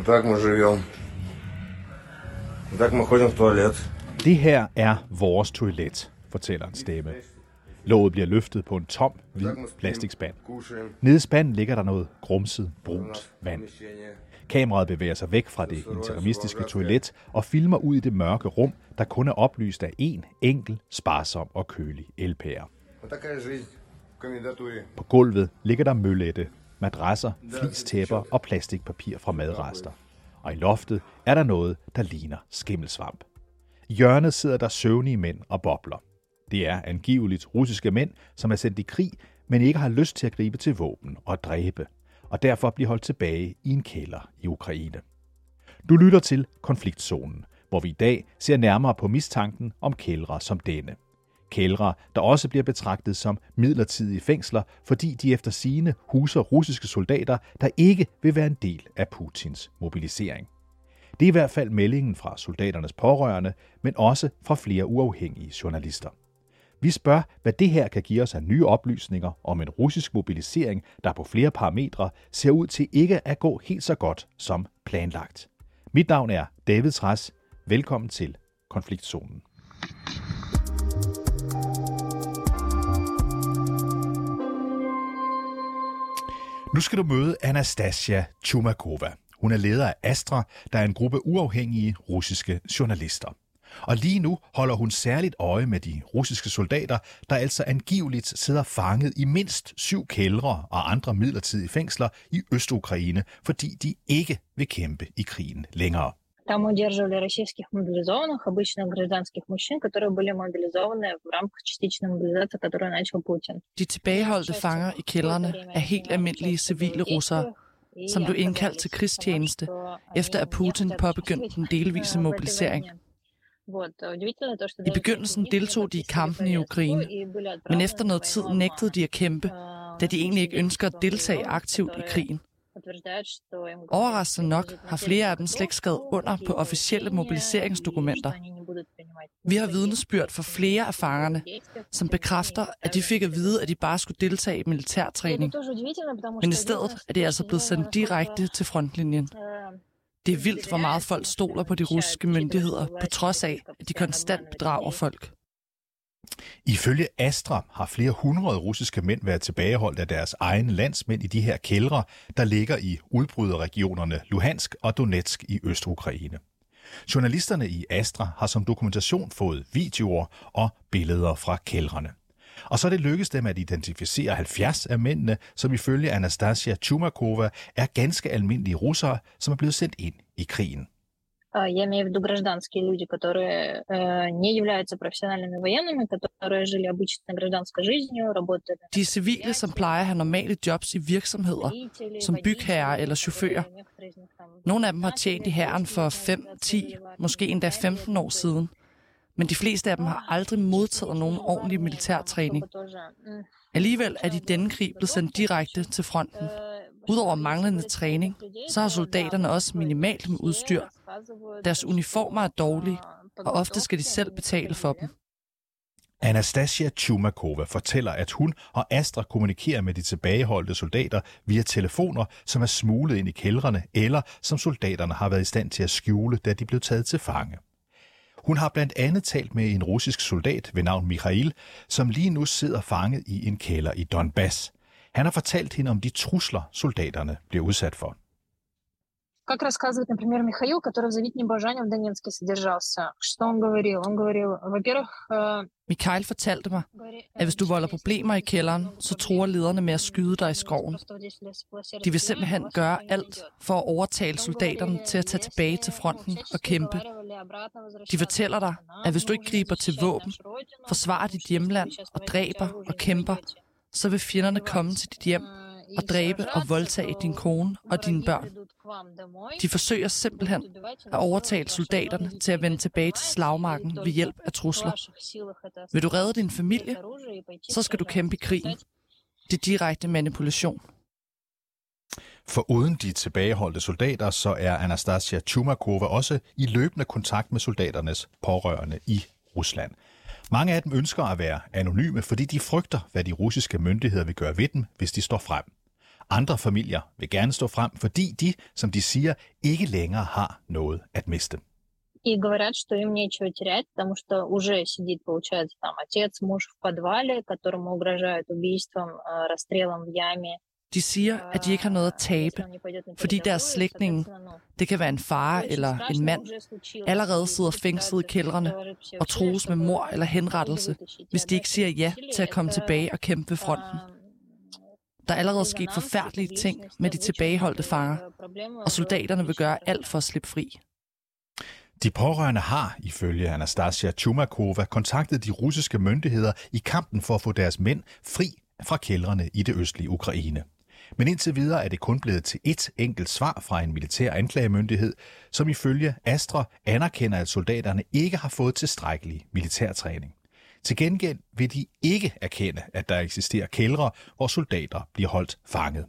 Og tak, må живем. Og tak, må ходим в туалет. Det her er vores toilet, fortæller en stemme. Låget bliver løftet på en tom, hvid plastikspand. Nede i spanden ligger der noget grumset, brunt vand. Kameraet bevæger sig væk fra det interimistiske toilet og filmer ud i det mørke rum, der kun er oplyst af en enkelt, sparsom og kølig elpære. På gulvet ligger der mølætte, madrasser, flistæpper og plastikpapir fra madrester. Og i loftet er der noget, der ligner skimmelsvamp. I hjørnet sidder der søvnige mænd og bobler. Det er angiveligt russiske mænd, som er sendt i krig, men ikke har lyst til at gribe til våben og dræbe, og derfor bliver holdt tilbage i en kælder i Ukraine. Du lytter til Konfliktzonen, hvor vi i dag ser nærmere på mistanken om kældre som denne. Kældre, der også bliver betragtet som midlertidige fængsler, fordi de efter sigende huser russiske soldater, der ikke vil være en del af Putins mobilisering. Det er i hvert fald meldingen fra soldaternes pårørende, men også fra flere uafhængige journalister. Vi spørger, hvad det her kan give os af nye oplysninger om en russisk mobilisering, der på flere parametre ser ud til ikke at gå helt så godt som planlagt. Mit navn er David Trads. Velkommen til Konfliktzonen. Nu skal du møde Anastasia Chumakova. Hun er leder af Astra, der er en gruppe uafhængige russiske journalister. Og lige nu holder hun særligt øje med de russiske soldater, der altså angiveligt sidder fanget i mindst 7 kældre og andre midlertidige fængsler i Øst-Ukraine, fordi de ikke vil kæmpe i krigen længere. Там удерживали российских мобилизованных, обычных гражданских мужчин, которые были мобилизованы в рамках частичной мобилизации, которую начал Путин. De tilbageholdte fanger i kældrene er helt almindelige civile russere, som blev indkaldt til krigstjeneste, efter at Putin påbegyndte den delvise mobilisering. I begyndelsen deltog de i kampen i Ukraine, men efter noget tid nægtede de at kæmpe, da de egentlig ikke ønsker at deltage aktivt i krigen. Overraskende nok har flere af dem slet ikke skrevet under på officielle mobiliseringsdokumenter. Vi har vidnesbyrd for flere af fangerne, som bekræfter, at de fik at vide, at de bare skulle deltage i militærtræning. Men i stedet er det altså blevet sendt direkte til frontlinjen. Det er vildt, hvor meget folk stoler på de russiske myndigheder, på trods af, at de konstant bedrager folk. Ifølge Astra har flere hundrede russiske mænd været tilbageholdt af deres egne landsmænd i de her kældre, der ligger i udbryderregionerne Luhansk og Donetsk i Øst-Ukraine. Journalisterne i Astra har som dokumentation fået videoer og billeder fra kældrene. Og så er det lykkedes dem at identificere 70 af mændene, som ifølge Anastasia Chumakova er ganske almindelige russere, som er blevet sendt ind i krigen. Jeg mener ved гражданские люди, которые не являются профессиональными военными, которые жили обычной гражданской жизнью, работали. De civile, som plejer at have normale jobs i virksomheder, som bygherrer eller chauffører. Nogle af dem har tjent i hæren for 5, 10, måske endda 15 år siden. Men de fleste af dem har aldrig modtaget nogen ordentlig militærtræning. Alligevel er de denne krig blevet sendt direkte til fronten. Udover manglende træning, så har soldaterne også minimalt med udstyr. Deres uniformer er dårlige, og ofte skal de selv betale for dem. Anastasia Chumakova fortæller, at hun og Astra kommunikerer med de tilbageholdte soldater via telefoner, som er smuglet ind i kældrene, eller som soldaterne har været i stand til at skjule, da de blev taget til fange. Hun har blandt andet talt med en russisk soldat ved navn Mikhail, som lige nu sidder fanget i en kælder i Donbass. Han har fortalt hende om de trusler, soldaterne bliver udsat for. Как рассказывает, например, Михаил, который в завидном божании в Донецке содержался. Что он говорил? Он говорил, во-первых, Mikhail fortalte mig, at hvis du volder problemer i kælderen, så truer lederne med at skyde dig i skoven. De vil simpelthen gøre alt for at overtale soldaterne til at tage tilbage til fronten og kæmpe. De fortæller dig, at hvis du ikke griber til våben, forsvarer dit hjemland og dræber og kæmper, så vil fjenderne komme til dit hjem og dræbe og voldtage din kone og dine børn. De forsøger simpelthen at overtale soldaterne til at vende tilbage til slagmarken ved hjælp af trusler. Vil du redde din familie, så skal du kæmpe i krigen. Det er direkte manipulation. For uden de tilbageholdte soldater, så er Anastasia Chumakova også i løbende kontakt med soldaternes pårørende i Rusland. Mange af dem ønsker at være anonyme, fordi de frygter, hvad de russiske myndigheder vil gøre ved dem, hvis de står frem. Andre familier vil gerne stå frem, fordi de, som de siger, ikke længere har noget at miste. И говорят, что им нечего терять, потому что уже сидит, получается, там отец, муж в подвале, которому угрожают убийством, расстрелом в яме. De siger, at de ikke har noget at tabe, fordi deres slægtninge, det kan være en far eller en mand, allerede sidder fængslet i kældrene og trues med mord eller henrettelse, hvis de ikke siger ja til at komme tilbage og kæmpe ved fronten. Der er allerede sket forfærdelige ting med de tilbageholdte fanger, og soldaterne vil gøre alt for at slippe fri. De pårørende har, ifølge Anastasia Chumakova, kontaktet de russiske myndigheder i kampen for at få deres mænd fri fra kældrene i det østlige Ukraine. Men indtil videre er det kun blevet til et enkelt svar fra en militær anklagemyndighed, som ifølge Astra anerkender, at soldaterne ikke har fået tilstrækkelig militærtræning. Til gengæld vil de ikke erkende, at der eksisterer kældre, hvor soldater bliver holdt fanget.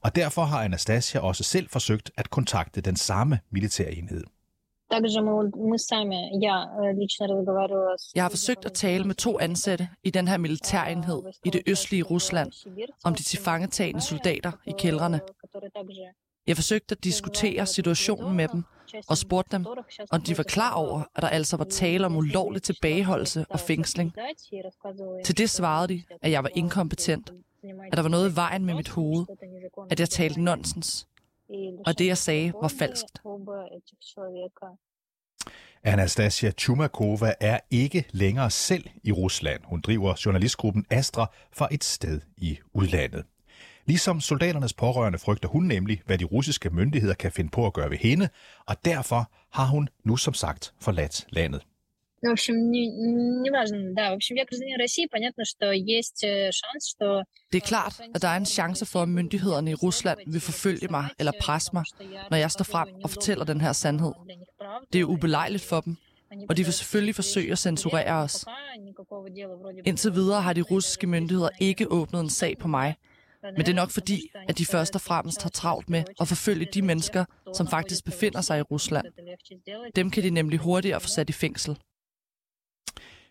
Og derfor har Anastasia også selv forsøgt at kontakte den samme militærenhed. Jeg har forsøgt at tale med 2 ansatte i den her militærenhed i det østlige Rusland om de tilfangetagende soldater i kældrene. Jeg forsøgte at diskutere situationen med dem og spurgte dem, om de var klar over, at der altså var tale om ulovlig tilbageholdelse og fængsling. Til det svarede de, at jeg var inkompetent, at der var noget i vejen med mit hoved, at jeg talte nonsens. Og det, jeg sagde, var falskt. Anastasia Chumakova er ikke længere selv i Rusland. Hun driver journalistgruppen Astra fra et sted i udlandet. Ligesom soldaternes pårørende frygter hun nemlig, hvad de russiske myndigheder kan finde på at gøre ved hende, og derfor har hun nu som sagt forladt landet. Det er klart, at der er en chance for, at myndighederne i Rusland vil forfølge mig eller presse mig, når jeg står frem og fortæller den her sandhed. Det er ubelejligt for dem, og de vil selvfølgelig forsøge at censurere os. Indtil videre har de russiske myndigheder ikke åbnet en sag på mig, men det er nok fordi, at de først og fremmest har travlt med at forfølge de mennesker, som faktisk befinder sig i Rusland. Dem kan de nemlig hurtigere få sat i fængsel.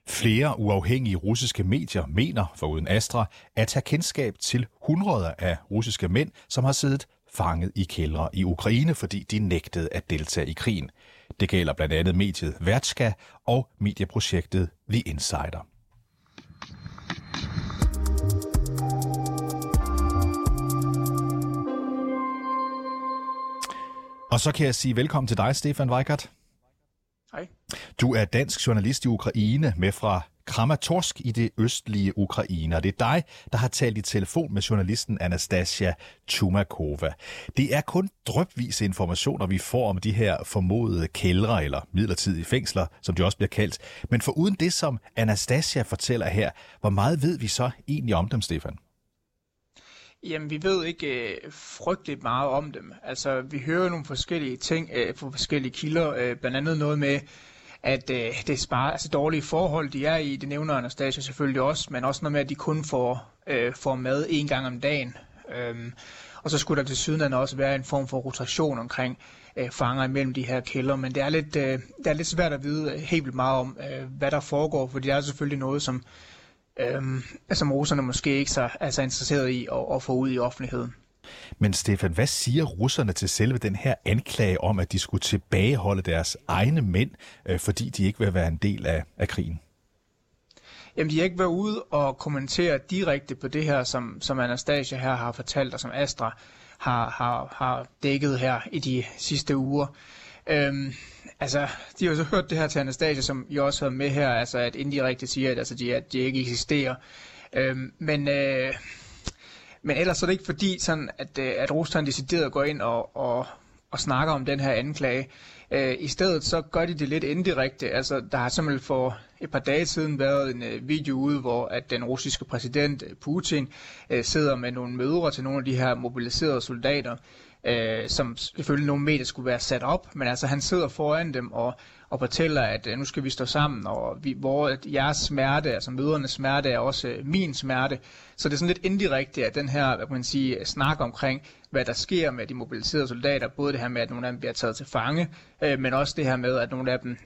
Flere uafhængige russiske medier mener, foruden Astra, at have kendskab til hundreder af russiske mænd, som har siddet fanget i kældre i Ukraine, fordi de nægtede at deltage i krigen. Det gælder blandt andet mediet Vertka og medieprojektet The Insider. Og så kan jeg sige velkommen til dig, Stefan Weichert. Hej. Du er dansk journalist i Ukraine, med fra Kramatorsk i det østlige Ukraine, og det er dig, der har talt i telefon med journalisten Anastasia Chumakova. Det er kun drypvise informationer, vi får om de her formodede kældre eller midlertidige fængsler, som de også bliver kaldt. Men foruden det, som Anastasia fortæller her, hvor meget ved vi så egentlig om dem, Stefan? Jamen, vi ved ikke frygteligt meget om dem. Altså, vi hører nogle forskellige ting fra forskellige kilder, blandt andet noget med, at det er bare altså, dårlige forhold, de er i. Det nævner Anastasia selvfølgelig også, men også noget med, at de kun får mad 1 gang om dagen. Og så skulle der til sydenlande også være en form for rotation omkring fanger imellem de her kælder, men det er lidt svært at vide helt vildt meget om, hvad der foregår, for det er selvfølgelig noget, som russerne måske ikke er interesseret i at få ud i offentligheden. Men Stefan, hvad siger russerne til selve den her anklage om, at de skulle tilbageholde deres egne mænd, fordi de ikke vil være en del af krigen? Jamen, de har ikke været ude og kommentere direkte på det her, som Anastasia her har fortalt, og som Astra har dækket her i de sidste uger. De har jo så hørt det her til Anastasia, som jeg også havde med her, altså at indirekte siger, at de ikke eksisterer. Men ellers er det ikke fordi, sådan at Rusland decideret går ind og snakker om den her anklage. I stedet så gør de det lidt indirekte. Altså, der har simpelthen for et par dage siden været en video ude, hvor at den russiske præsident Putin sidder med nogle mødre til nogle af de her mobiliserede soldater, som selvfølgelig nogle medier skulle være sat op, men altså han sidder foran dem og fortæller, at nu skal vi stå sammen, og hvor jeres smerte, altså mødrenes smerte, er også min smerte. Så det er sådan lidt indirekte, at den her, hvad kan man sige, snak omkring, hvad der sker med de mobiliserede soldater, både det her med, at nogle af dem bliver taget til fange, men også det her med, at nogle af dem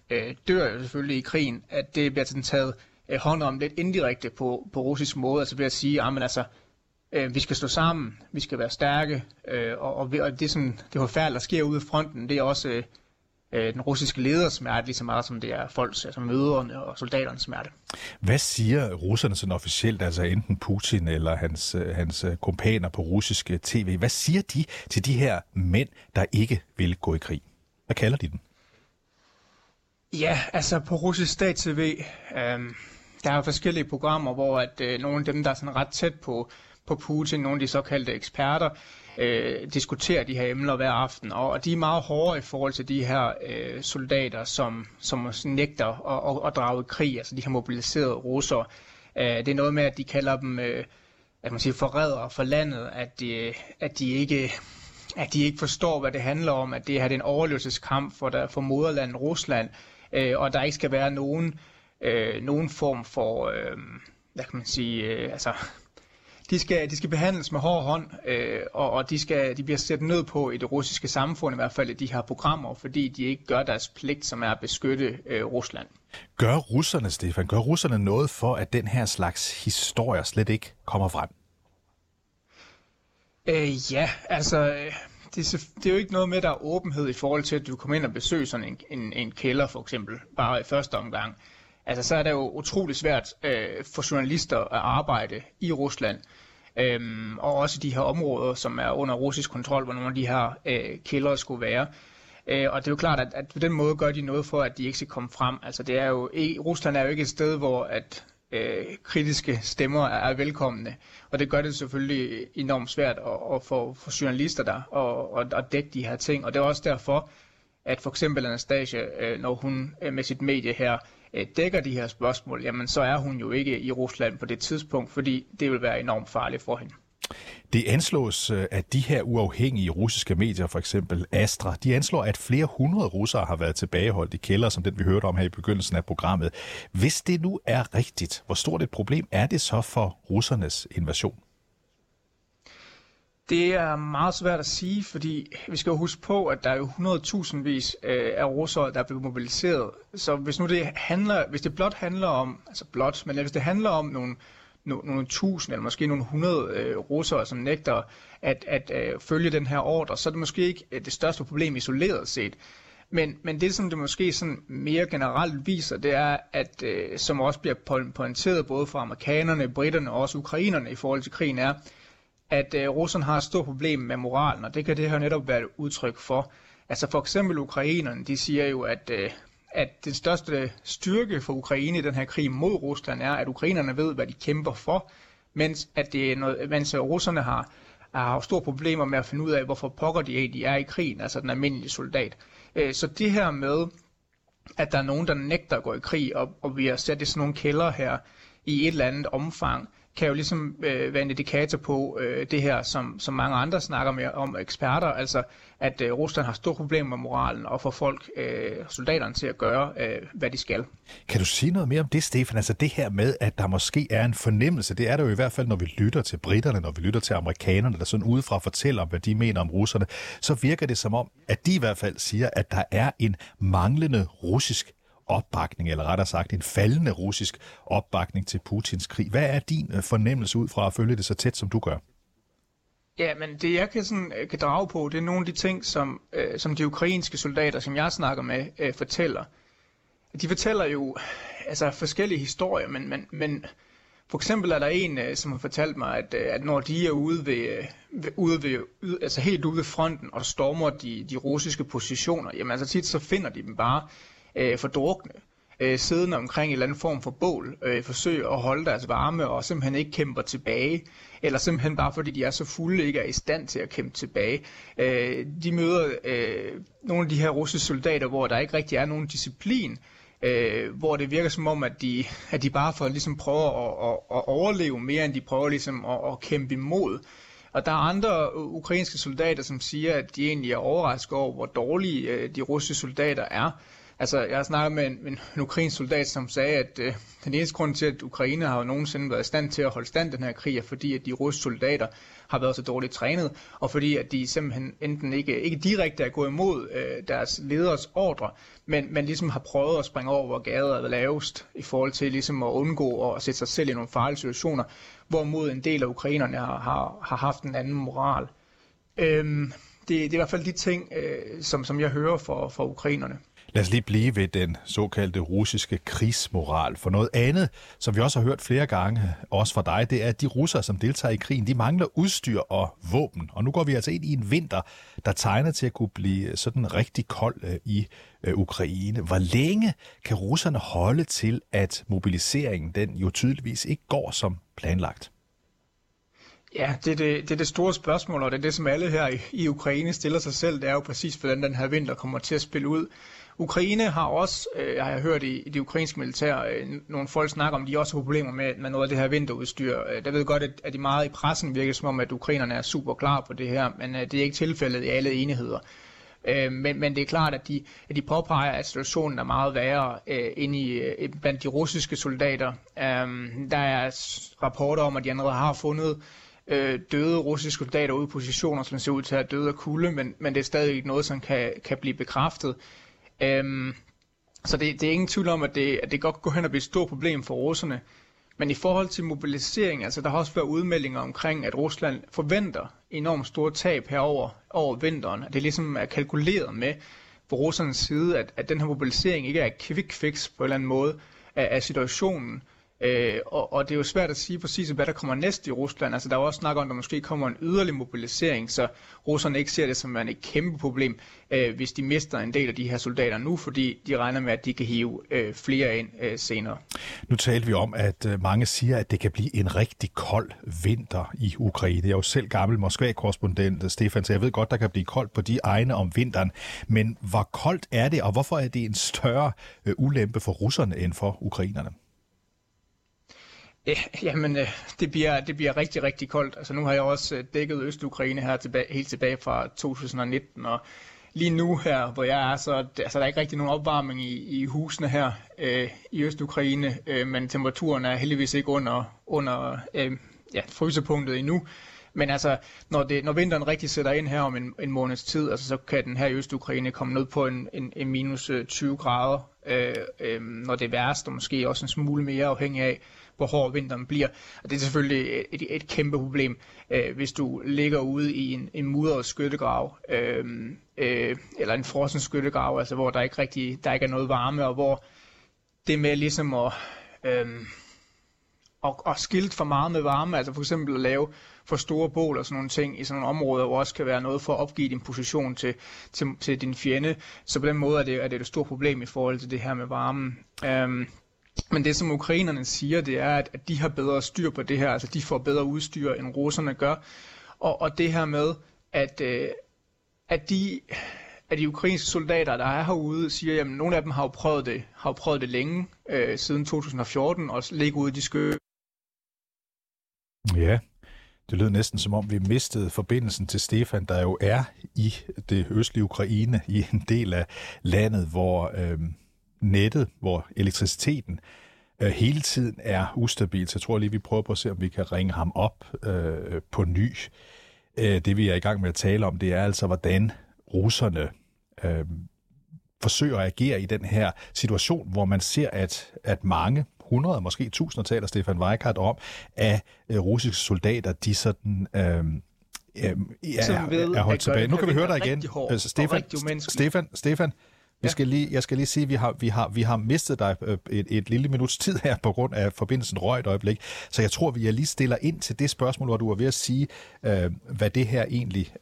dør jo selvfølgelig i krigen, at det bliver sådan taget hånd om lidt indirekte på russisk måde, altså ved at sige, Vi skal stå sammen, vi skal være stærke, og det er sådan, det forfærdelige, der sker ude af fronten, det er også den russiske leders smerte, lige så meget som det er folks, altså møderne og soldaternes smerte. Hvad siger russerne sådan officielt, altså enten Putin eller hans kompaner på russisk tv? Hvad siger de til de her mænd, der ikke vil gå i krig? Hvad kalder de dem? Ja, altså på russisk stat-tv, der er jo forskellige programmer, hvor at, nogle af dem, der er sådan ret tæt på Putin, nogle af de såkaldte eksperter, diskuterer de her emner hver aften, og de er meget hårdere i forhold til de her soldater, som nægter at drage krig, altså de her mobiliserede russere. Det er noget med, at de kalder dem forrædere for landet, at de ikke forstår, hvad det handler om, at det her er en overlevelseskamp for moderlandet Rusland, og der ikke skal være nogen form for, de skal behandles med hård hånd, og de bliver sat ned på i det russiske samfund, i hvert fald i de her programmer, fordi de ikke gør deres pligt, som er at beskytte Rusland. Gør russerne noget for, at den her slags historier slet ikke kommer frem? Det er jo ikke noget med, der er åbenhed i forhold til, at du kommer ind og besøger sådan en kælder, for eksempel, bare i første omgang. Altså, så er det jo utroligt svært for journalister at arbejde i Rusland, og også de her områder, som er under russisk kontrol, hvor nogle af de her kældre skulle være. Og det er jo klart, at på den måde gør de noget for, at de ikke skal komme frem. Altså, det er jo ikke, Rusland er jo ikke et sted, hvor at kritiske stemmer er velkomne, og det gør det selvfølgelig enormt svært at få journalister der at dække de her ting, og det er også derfor, at for eksempel Anastasia, når hun med sit medie her dækker de her spørgsmål, jamen så er hun jo ikke i Rusland på det tidspunkt, fordi det vil være enormt farligt for hende. Det anslås, at de her uafhængige russiske medier, for eksempel Astra, de anslår, at flere hundrede russere har været tilbageholdt i kælder, som den vi hørte om her i begyndelsen af programmet. Hvis det nu er rigtigt, hvor stort et problem er det så for russernes invasion? Det er meget svært at sige, fordi vi skal jo huske på, at der er jo 100.000vis af russere, der er blevet mobiliseret. Så hvis det handler om nogle tusind eller måske nogle 100 russere, som nægter at følge den her ordre, så er det måske ikke det største problem isoleret set. Men det, som det måske sådan mere generelt viser, det er, at som også bliver pointeret både fra amerikanerne, britterne og også ukrainerne i forhold til krigen, er, at russerne har et stort problem med moralen, og det kan det her netop være et udtryk for. Altså for eksempel ukrainerne, de siger jo, at den største styrke for Ukraine i den her krig mod Rusland er, at ukrainerne ved, hvad de kæmper for, mens russerne har store problemer med at finde ud af, hvorfor pokker de egentlig er i krigen, altså den almindelige soldat. Så det her med, at der er nogen, der nægter at gå i krig, og vi har sat i sådan nogle kælder her i et eller andet omfang, kan jo ligesom være en indikator på det her, som mange andre snakker mere om, eksperter, altså at Rusland har store problemer med moralen og får folk, soldaterne til at gøre, hvad de skal. Kan du sige noget mere om det, Stefan? Altså det her med, at der måske er en fornemmelse, det er der jo i hvert fald, når vi lytter til britterne, når vi lytter til amerikanerne, der sådan udefra fortæller om, hvad de mener om russerne, så virker det som om, at de i hvert fald siger, at der er en manglende russisk opbakning, eller rettere sagt en faldende russisk opbakning til Putins krig. Hvad er din fornemmelse ud fra at følge det så tæt, som du gør? Ja, men det jeg kan drage på, det er nogle af de ting, som de ukrainske soldater, som jeg snakker med, fortæller. De fortæller jo altså forskellige historier, men for eksempel er der en, som har fortalt mig, at når de er helt ude ved fronten, og stormer de russiske positioner, jamen altså tit så finder de dem bare fordrukne, siddende omkring en eller anden form for bål, forsøger at holde deres varme og simpelthen ikke kæmper tilbage, eller simpelthen bare fordi de er så fulde, ikke er i stand til at kæmpe tilbage. De møder nogle af de her russiske soldater, hvor der ikke rigtig er nogen disciplin, hvor det virker som om, at de bare får ligesom prøver at overleve mere, end de prøver ligesom at kæmpe imod. Og der er andre ukrainske soldater, som siger, at de egentlig er overrasket over, hvor dårlige de russiske soldater er. Altså, jeg snakkede med en ukrainsk soldat, som sagde, at den eneste grund til, at Ukraine har jo nogensinde været i stand til at holde stand den her krig, er fordi, at de russiske soldater har været så dårligt trænet, og fordi, at de simpelthen enten ikke direkte er gået imod deres lederes ordre, men ligesom har prøvet at springe over, hvor gader er lavest, i forhold til ligesom at undgå at sætte sig selv i nogle farlige situationer, hvorimod en del af ukrainerne har haft en anden moral. Det er i hvert fald de ting, som jeg hører fra ukrainerne. Lad os lige blive ved den såkaldte russiske krigsmoral. For noget andet, som vi også har hørt flere gange, også fra dig, det er, at de russere, som deltager i krigen, de mangler udstyr og våben. Og nu går vi altså ind i en vinter, der tegner til at kunne blive sådan rigtig kold i Ukraine. Hvor længe kan russerne holde til, at mobiliseringen den jo tydeligvis ikke går som planlagt? Ja, det er det store spørgsmål, og det er det, som alle her i Ukraine stiller sig selv. Det er jo præcis, hvordan den her vinter kommer til at spille ud. Ukraine har også, har jeg hørt i det ukrainske militær, nogle folk snakker om, de også har problemer med noget af det her vinterudstyr. Der ved godt, at de meget i pressen virker som om, at ukrainerne er super klar på det her, men det er ikke tilfældet i alle enheder. Men det er klart, at de påpeger, at situationen er meget værre blandt de russiske soldater. Der er rapporter om, at de andre har fundet døde russiske soldater ude i positioner, som ser ud til at have døde af kulde, men det er stadig ikke noget, som kan blive bekræftet. Så det er ingen tvivl om, at det godt kan gå hen og blive et stort problem for russerne. Men i forhold til mobilisering, altså der har også været udmeldinger omkring, at Rusland forventer enormt store tab herover over vinteren. Det er ligesom er kalkuleret med på russernes side, at den her mobilisering ikke er et quick fix på en eller anden måde af situationen. Og det er jo svært at sige præcis, hvad der kommer næst i Rusland. Altså der er også snak om, at der måske kommer en yderligere mobilisering, så russerne ikke ser det som et kæmpe problem, hvis de mister en del af de her soldater nu, fordi de regner med, at de kan hive flere ind senere. Nu talte vi om, at mange siger, at det kan blive en rigtig kold vinter i Ukraine. Jeg er jo selv gammel Moskva-korrespondent, Stefan, så jeg ved godt, der kan blive koldt på de egne om vinteren. Men hvor koldt er det, og hvorfor er det en større ulempe for russerne end for ukrainerne? Jamen, det bliver rigtig, rigtig koldt. Altså, nu har jeg også dækket Øst-Ukraine her helt tilbage fra 2019, og lige nu her, hvor jeg er, så altså, der er ikke rigtig nogen opvarmning i husene her i Øst-Ukraine, men temperaturen er heldigvis ikke under frysepunktet endnu. Men altså, når vinteren rigtig sætter ind her om en måneds tid, altså, så kan den her i Øst-Ukraine komme ned på en minus 20 grader, når det er værst, og måske også en smule mere afhængig af, hvor hård vinteren bliver. Og det er selvfølgelig et kæmpe problem, hvis du ligger ude i en mudret skyttegrav, eller en frossen skyttegrav, altså hvor der ikke er noget varme, og hvor det med ligesom at skilte for meget med varme, altså for eksempel at lave for store bål og sådan nogle ting i sådan nogle områder, hvor også kan være noget for at opgive din position til din fjende. Så på den måde er det et stort problem i forhold til det her med varmen. Men det, som ukrainerne siger, det er, at de har bedre styr på det her, altså de får bedre udstyr, end russerne gør. Og det her med, at de ukrainske soldater, der er herude, siger, at nogle af dem har prøvet det længe, siden 2014, og ligger ude i de skøde. Ja. Det lød næsten som om, vi mistede forbindelsen til Stefan, der jo er i det østlige Ukraine, i en del af landet, hvor nettet, hvor elektriciteten hele tiden er ustabil. Så jeg tror lige, vi prøver på at se, om vi kan ringe ham op på ny. Det vi er i gang med at tale om, det er altså, hvordan russerne forsøger at agere i den her situation, hvor man ser, at mange 100, måske 1000 taler Stefan Weichert om, af russiske soldater, de sådan er holdt tilbage. Nu kan vi høre dig igen. Stefan, jeg skal lige sige, vi har mistet dig et lille minuts tid her på grund af forbindelsen røg et øjeblik, så jeg tror, vi lige stiller ind til det spørgsmål, hvor du er ved at sige, hvad det her egentlig,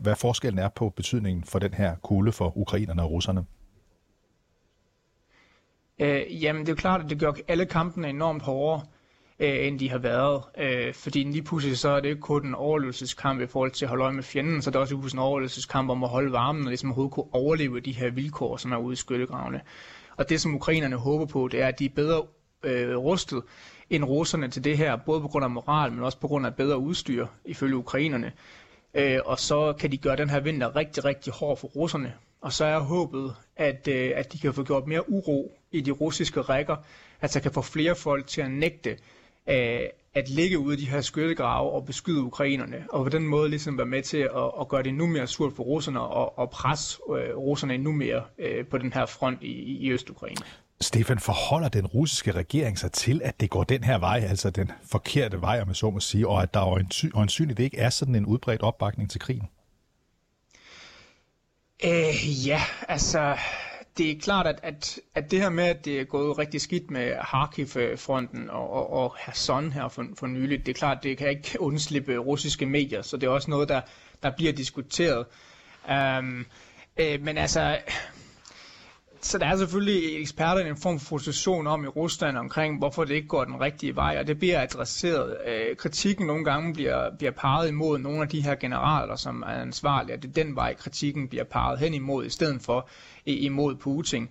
hvad forskellen er på betydningen for den her kulde for ukrainerne og russerne. Jamen det er jo klart, at det gør alle kampene enormt hårdere, end de har været, fordi lige pludselig så er det ikke kun en overlevelseskamp i forhold til at holde øje med fjenden, så er det også en overlevelseskamp om at holde varmen og ligesom overhovedet kunne overleve de her vilkår, som er ude i skyttegravene. Og det, som ukrainerne håber på, det er, at de er bedre rustet end russerne til det her, både på grund af moral, men også på grund af bedre udstyr, ifølge ukrainerne. Og så kan de gøre den her vinter rigtig, rigtig hård for russerne. Og så er håbet, at de kan få gjort mere uro i de russiske rækker, altså kan få flere folk til at nægte at ligge ude i de her skyttegrave og beskyde ukrainerne, og på den måde ligesom være med til at gøre det endnu mere surt for russerne og presse russerne endnu mere på den her front i Øst-Ukraine. Stefan, forholder den russiske regering sig til, at det går den her vej, altså den forkerte vej, om jeg så må sige, og at der øjensynligt ikke er sådan en udbredt opbakning til krigen? Det er klart, at det her med, at det er gået rigtig skidt med Kharkiv-fronten og Kherson her for nyligt, det er klart, det kan ikke undslippe russiske medier, så det er også noget, der bliver diskuteret. Så der er selvfølgelig eksperterne en form for frustration om i Rusland omkring, hvorfor det ikke går den rigtige vej, og det bliver adresseret. Kritikken nogle gange bliver peget imod nogle af de her generaler, som er ansvarlige, og det er den vej, kritikken bliver peget hen imod, i stedet for imod Putin.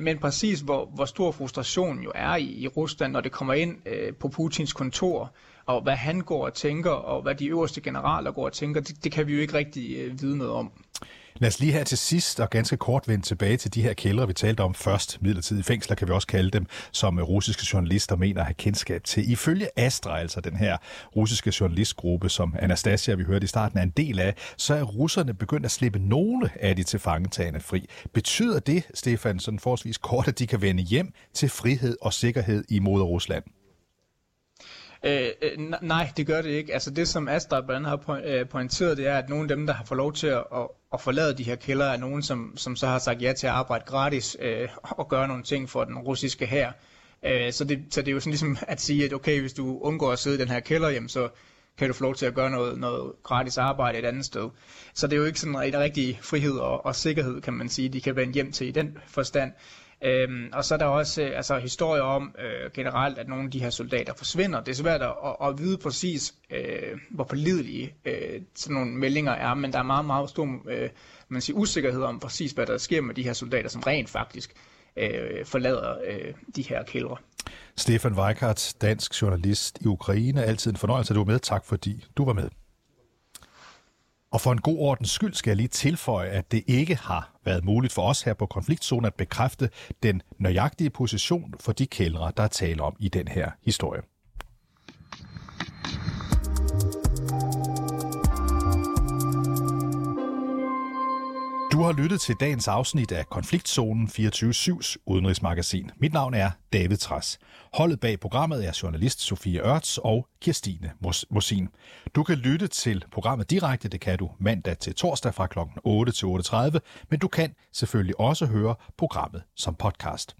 Men præcis hvor stor frustration jo er i Rusland, når det kommer ind på Putins kontor, og hvad han går og tænker, og hvad de øverste generaler går og tænker, det kan vi jo ikke rigtig vide noget om. Lad os lige her til sidst og ganske kort vende tilbage til de her kældre, vi talte om først. Midlertidige fængsler kan vi også kalde dem, som russiske journalister mener at have kendskab til. Ifølge Astra, altså den her russiske journalistgruppe, som Anastasia, vi hørte i starten, er en del af, så er russerne begyndt at slippe nogle af de tilfangetagende fri. Betyder det, Stefan, sådan forholdsvis kort, at de kan vende hjem til frihed og sikkerhed i Moderusland? Nej, det gør det ikke. Altså det, som Astra blandt andet har pointeret, det er, at nogle af dem, der har fået lov til at forlade de her kælder, er nogen, som så har sagt ja til at arbejde gratis og gøre nogle ting for den russiske hær. Så det er jo sådan ligesom at sige, at okay, hvis du undgår at sidde i den her kælder, jamen, så kan du få lov til at gøre noget gratis arbejde et andet sted. Så det er jo ikke sådan en rigtig frihed og sikkerhed, kan man sige, de kan vende hjem til i den forstand. Og så er der også historier om generelt, at nogle af de her soldater forsvinder. Det er svært at vide præcis, hvor pålidelige sådan nogle meldinger er, men der er meget, meget stor usikkerhed om præcis, hvad der sker med de her soldater, som rent faktisk forlader de her kældre. Stefan Weichert, dansk journalist i Ukraine. Altid en fornøjelse, at du var med. Tak fordi du var med. Og for en god ordens skyld skal jeg lige tilføje, at det ikke har været muligt for os her på Konfliktzonen at bekræfte den nøjagtige position for de kældre, der er tale om i den her historie. Du har lyttet til dagens afsnit af Konfliktzonen 24/7's udenrigsmagasin. Mit navn er David Trads. Holdet bag programmet er journalist Sofie Ørts og Kirstine Mosin. Du kan lytte til programmet direkte, det kan du mandag til torsdag fra kl. 8 til 8:30, men du kan selvfølgelig også høre programmet som podcast.